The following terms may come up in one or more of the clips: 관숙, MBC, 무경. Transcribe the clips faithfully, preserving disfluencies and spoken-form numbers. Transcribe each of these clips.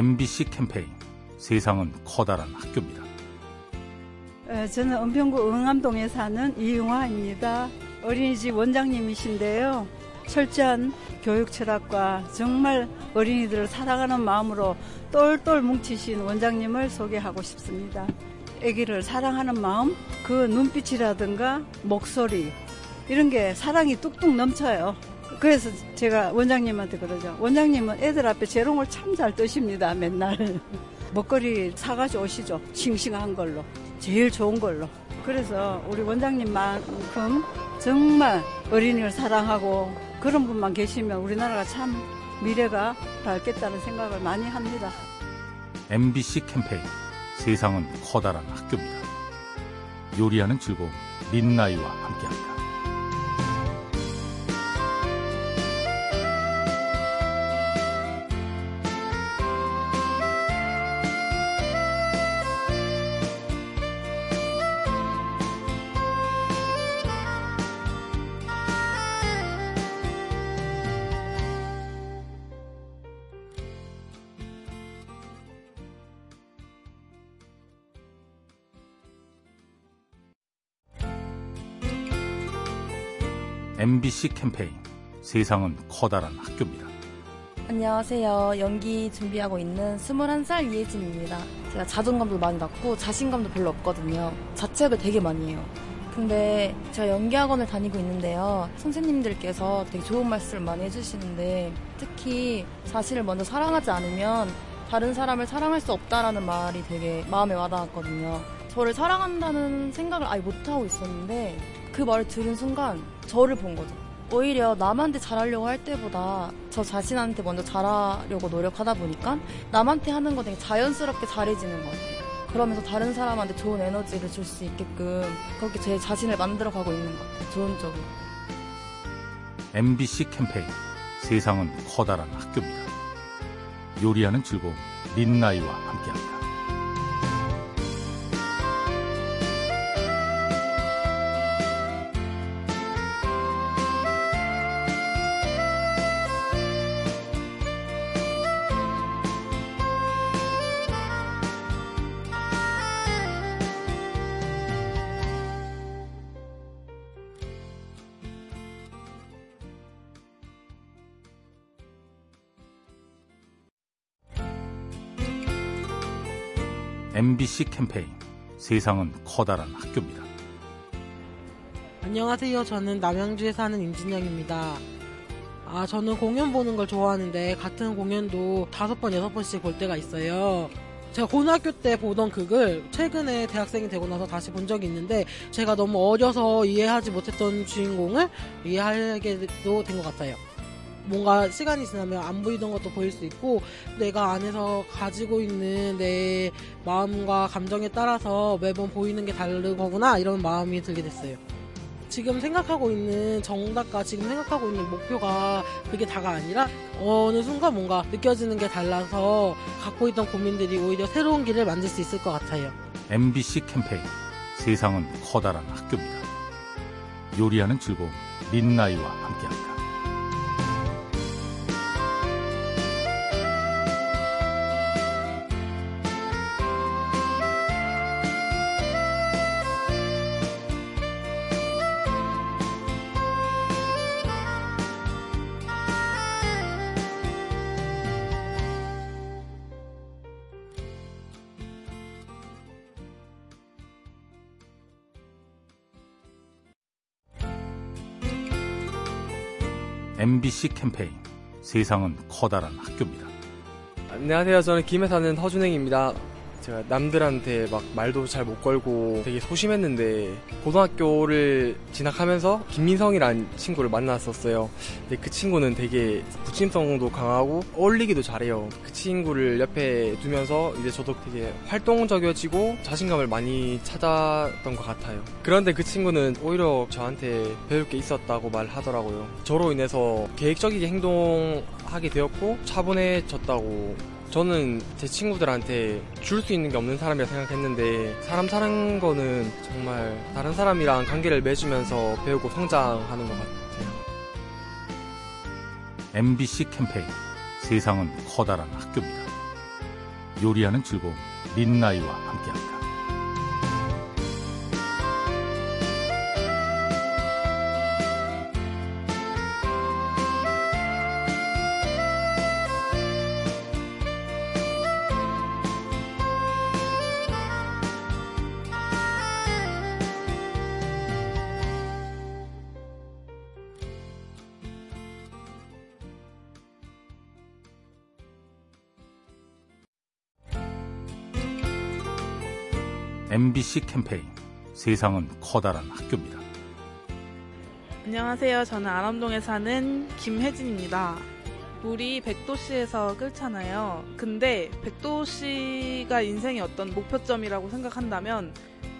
엠비씨 캠페인 세상은 커다란 학교입니다. 저는 은평구 응암동에 사는 이용화입니다. 어린이집 원장님이신데요. 철저한 교육 철학과 정말 어린이들을 사랑하는 마음으로 똘똘 뭉치신 원장님을 소개하고 싶습니다. 아기를 사랑하는 마음, 그 눈빛이라든가 목소리 이런 게 사랑이 뚝뚝 넘쳐요. 그래서 제가 원장님한테 그러죠. 원장님은 애들 앞에 재롱을 참 잘 뜨십니다. 맨날 먹거리 사가지고 오시죠. 싱싱한 걸로, 제일 좋은 걸로. 그래서 우리 원장님만큼 정말 어린이를 사랑하고 그런 분만 계시면 우리나라가 참 미래가 밝겠다는 생각을 많이 합니다. 엠비씨 캠페인 세상은 커다란 학교입니다. 요리하는 즐거움 민나이와 함께합니다. 엠비씨 캠페인 세상은 커다란 학교입니다. 안녕하세요. 연기 준비하고 있는 스물한 살 이혜진입니다. 제가 자존감도 많이 낮고 자신감도 별로 없거든요. 자책을 되게 많이 해요. 근데 제가 연기학원을 다니고 있는데요. 선생님들께서 되게 좋은 말씀을 많이 해주시는데 특히 자신을 먼저 사랑하지 않으면 다른 사람을 사랑할 수 없다라는 말이 되게 마음에 와닿았거든요. 저를 사랑한다는 생각을 아예 못하고 있었는데 그 말을 들은 순간 저를 본 거죠. 오히려 남한테 잘하려고 할 때보다 저 자신한테 먼저 잘하려고 노력하다 보니까 남한테 하는 거 되게 자연스럽게 잘해지는 것 같아요. 그러면서 다른 사람한테 좋은 에너지를 줄 수 있게끔 그렇게 제 자신을 만들어가고 있는 것 같아요. 좋은 쪽으로. 엠비씨 캠페인 세상은 커다란 학교입니다. 요리하는 즐거움 민나이와 함께합니다. 엠비씨 캠페인 세상은 커다란 학교입니다. 안녕하세요. 저는 남양주에 사는 임진영입니다. 아, 저는 공연 보는 걸 좋아하는데 같은 공연도 다섯 번, 여섯 번씩 볼 때가 있어요. 제가 고등학교 때 보던 극을 최근에 대학생이 되고 나서 다시 본 적이 있는데 제가 너무 어려서 이해하지 못했던 주인공을 이해하게도 된 것 같아요. 뭔가 시간이 지나면 안 보이던 것도 보일 수 있고 내가 안에서 가지고 있는 내 마음과 감정에 따라서 매번 보이는 게 다른 거구나 이런 마음이 들게 됐어요. 지금 생각하고 있는 정답과 지금 생각하고 있는 목표가 그게 다가 아니라 어느 순간 뭔가 느껴지는 게 달라서 갖고 있던 고민들이 오히려 새로운 길을 만들 수 있을 것 같아요. 엠비씨 캠페인 세상은 커다란 학교입니다. 요리하는 즐거움 민나이와 함께합니다. 엠비씨 캠페인 세상은 커다란 학교입니다. 안녕하세요. 저는 김해 사는 허준행입니다. 제가 남들한테 막 말도 잘 못 걸고 되게 소심했는데 고등학교를 진학하면서 김민성이라는 친구를 만났었어요. 근데 그 친구는 되게 부침성도 강하고 어울리기도 잘해요. 그 친구를 옆에 두면서 이제 저도 되게 활동적이어지고 자신감을 많이 찾았던 것 같아요. 그런데 그 친구는 오히려 저한테 배울 게 있었다고 말하더라고요. 저로 인해서 계획적이게 행동하게 되었고 차분해졌다고. 저는 제 친구들한테 줄 수 있는 게 없는 사람이라 생각했는데 사람 사는 거는 정말 다른 사람이랑 관계를 맺으면서 배우고 성장하는 것 같아요. 엠비씨 캠페인 세상은 커다란 학교입니다. 요리하는 즐거움, 민나이와 함께합니다. 엠비씨 캠페인, 세상은 커다란 학교입니다. 안녕하세요. 저는 아람동에 사는 김혜진입니다. 물이 백 도씨에서 끓잖아요. 근데 백 도씨가 인생의 어떤 목표점이라고 생각한다면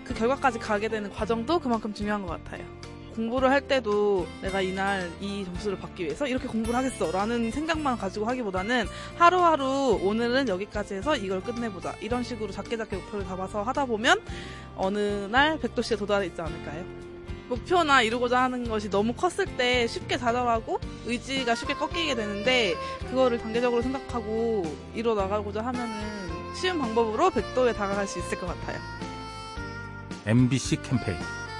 그 결과까지 가게 되는 과정도 그만큼 중요한 것 같아요. 공부를 할 때도 내가 이날 이 점수를 받기 위해서 이렇게 공부를 하겠어 라는 생각만 가지고 하기보다는 하루하루 오늘은 여기까지 해서 이걸 끝내보자, 이런 식으로 작게 작게 목표를 잡아서 하다 보면 어느 날 백 도씨에 도달해 있지 않을까요? 목표나 이루고자 하는 것이 너무 컸을 때 쉽게 좌절하고 의지가 쉽게 꺾이게 되는데, 그거를 단계적으로 생각하고 이뤄나가고자 하면은 쉬운 방법으로 백 도에 다가갈 수 있을 것 같아요. 엠비씨 캠페인,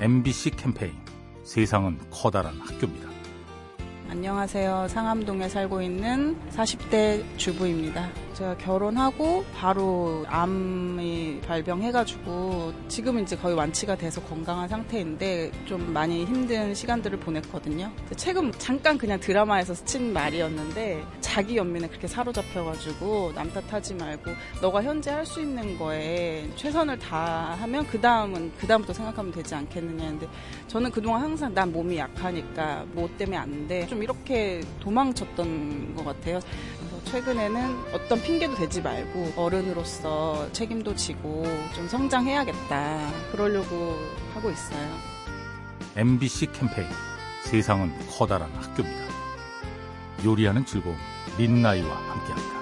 엠비씨 캠페인, 세상은 커다란 학교입니다. 안녕하세요. 상암동에 살고 있는 사십 대 주부입니다. 제가 결혼하고 바로 암이 발병해가지고 지금 이제 거의 완치가 돼서 건강한 상태인데 좀 많이 힘든 시간들을 보냈거든요. 최근 잠깐 그냥 드라마에서 스친 말이었는데, 자기 연민에 그렇게 사로잡혀가지고 남 탓하지 말고 너가 현재 할 수 있는 거에 최선을 다하면 그 다음은 그 다음부터 생각하면 되지 않겠느냐 했는데, 저는 그동안 항상 난 몸이 약하니까 뭐 때문에 안 돼, 좀 이렇게 도망쳤던 것 같아요. 그래서 최근에는 어떤 핑계도 대지 말고 어른으로서 책임도 지고 좀 성장해야겠다, 그러려고 하고 있어요. 엠비씨 캠페인, 세상은 커다란 학교입니다. 요리하는 즐거움, 민나이와 함께합니다.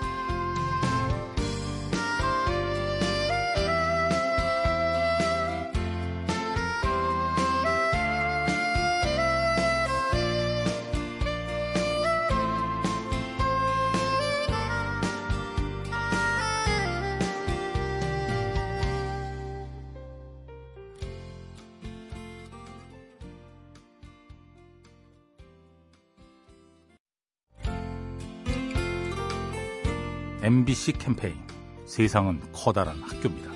엠비씨 캠페인, 세상은 커다란 학교입니다.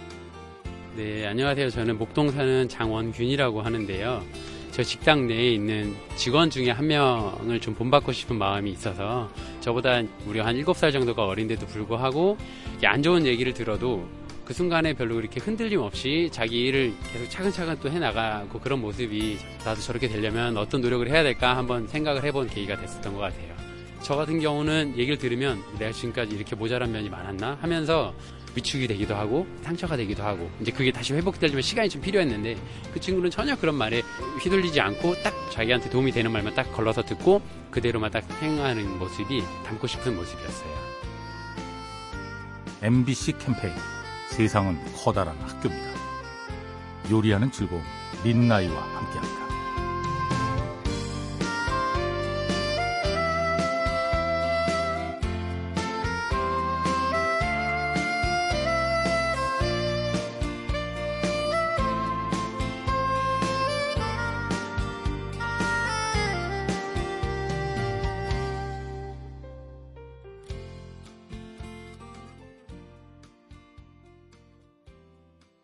네, 안녕하세요. 저는 목동 사는 장원균이라고 하는데요. 저 직장 내에 있는 직원 중에 한 명을 좀 본받고 싶은 마음이 있어서, 저보다 무려 한 일곱 살 정도가 어린데도 불구하고 안 좋은 얘기를 들어도 그 순간에 별로 그렇게 흔들림 없이 자기 일을 계속 차근차근 또 해나가고, 그런 모습이 나도 저렇게 되려면 어떤 노력을 해야 될까 한번 생각을 해본 계기가 됐었던 것 같아요. 저 같은 경우는 얘기를 들으면 내가 지금까지 이렇게 모자란 면이 많았나 하면서 위축이 되기도 하고 상처가 되기도 하고, 이제 그게 다시 회복되려면 시간이 좀 필요했는데, 그 친구는 전혀 그런 말에 휘둘리지 않고 딱 자기한테 도움이 되는 말만 딱 걸러서 듣고 그대로만 딱 행하는 모습이 닮고 싶은 모습이었어요. 엠비씨 캠페인, 세상은 커다란 학교입니다. 요리하는 즐거움, 민나이와 함께합니다.